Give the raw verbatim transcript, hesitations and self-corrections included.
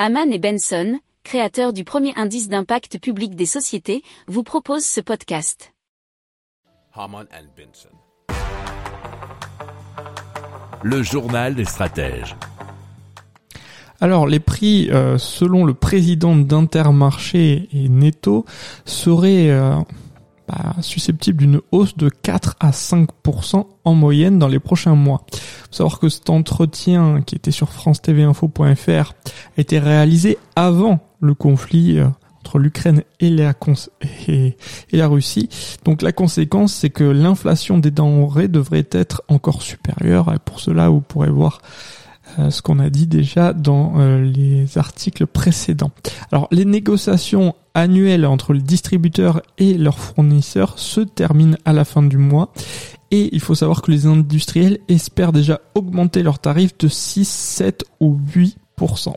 Hamman et Benson, créateurs du premier indice d'impact public des sociétés, vous proposent ce podcast. Hamman et Benson. Le journal des stratèges. Alors, les prix, euh, selon le président d'Intermarché et Netto, seraient euh, bah, susceptibles d'une hausse de quatre à cinq pour cent en moyenne dans les prochains mois. Il faut savoir que cet entretien, qui était sur france t v info point f r, a été réalisé avant le conflit euh, entre l'Ukraine et la, cons- et, et la Russie. Donc la conséquence, c'est que l'inflation des denrées devrait être encore supérieure. Et pour cela, vous pourrez voir Euh, ce qu'on a dit déjà dans euh, les articles précédents. Alors, les négociations annuelles entre les distributeurs et leurs fournisseurs se terminent à la fin du mois et il faut savoir que les industriels espèrent déjà augmenter leurs tarifs de six, sept ou huit pour cent.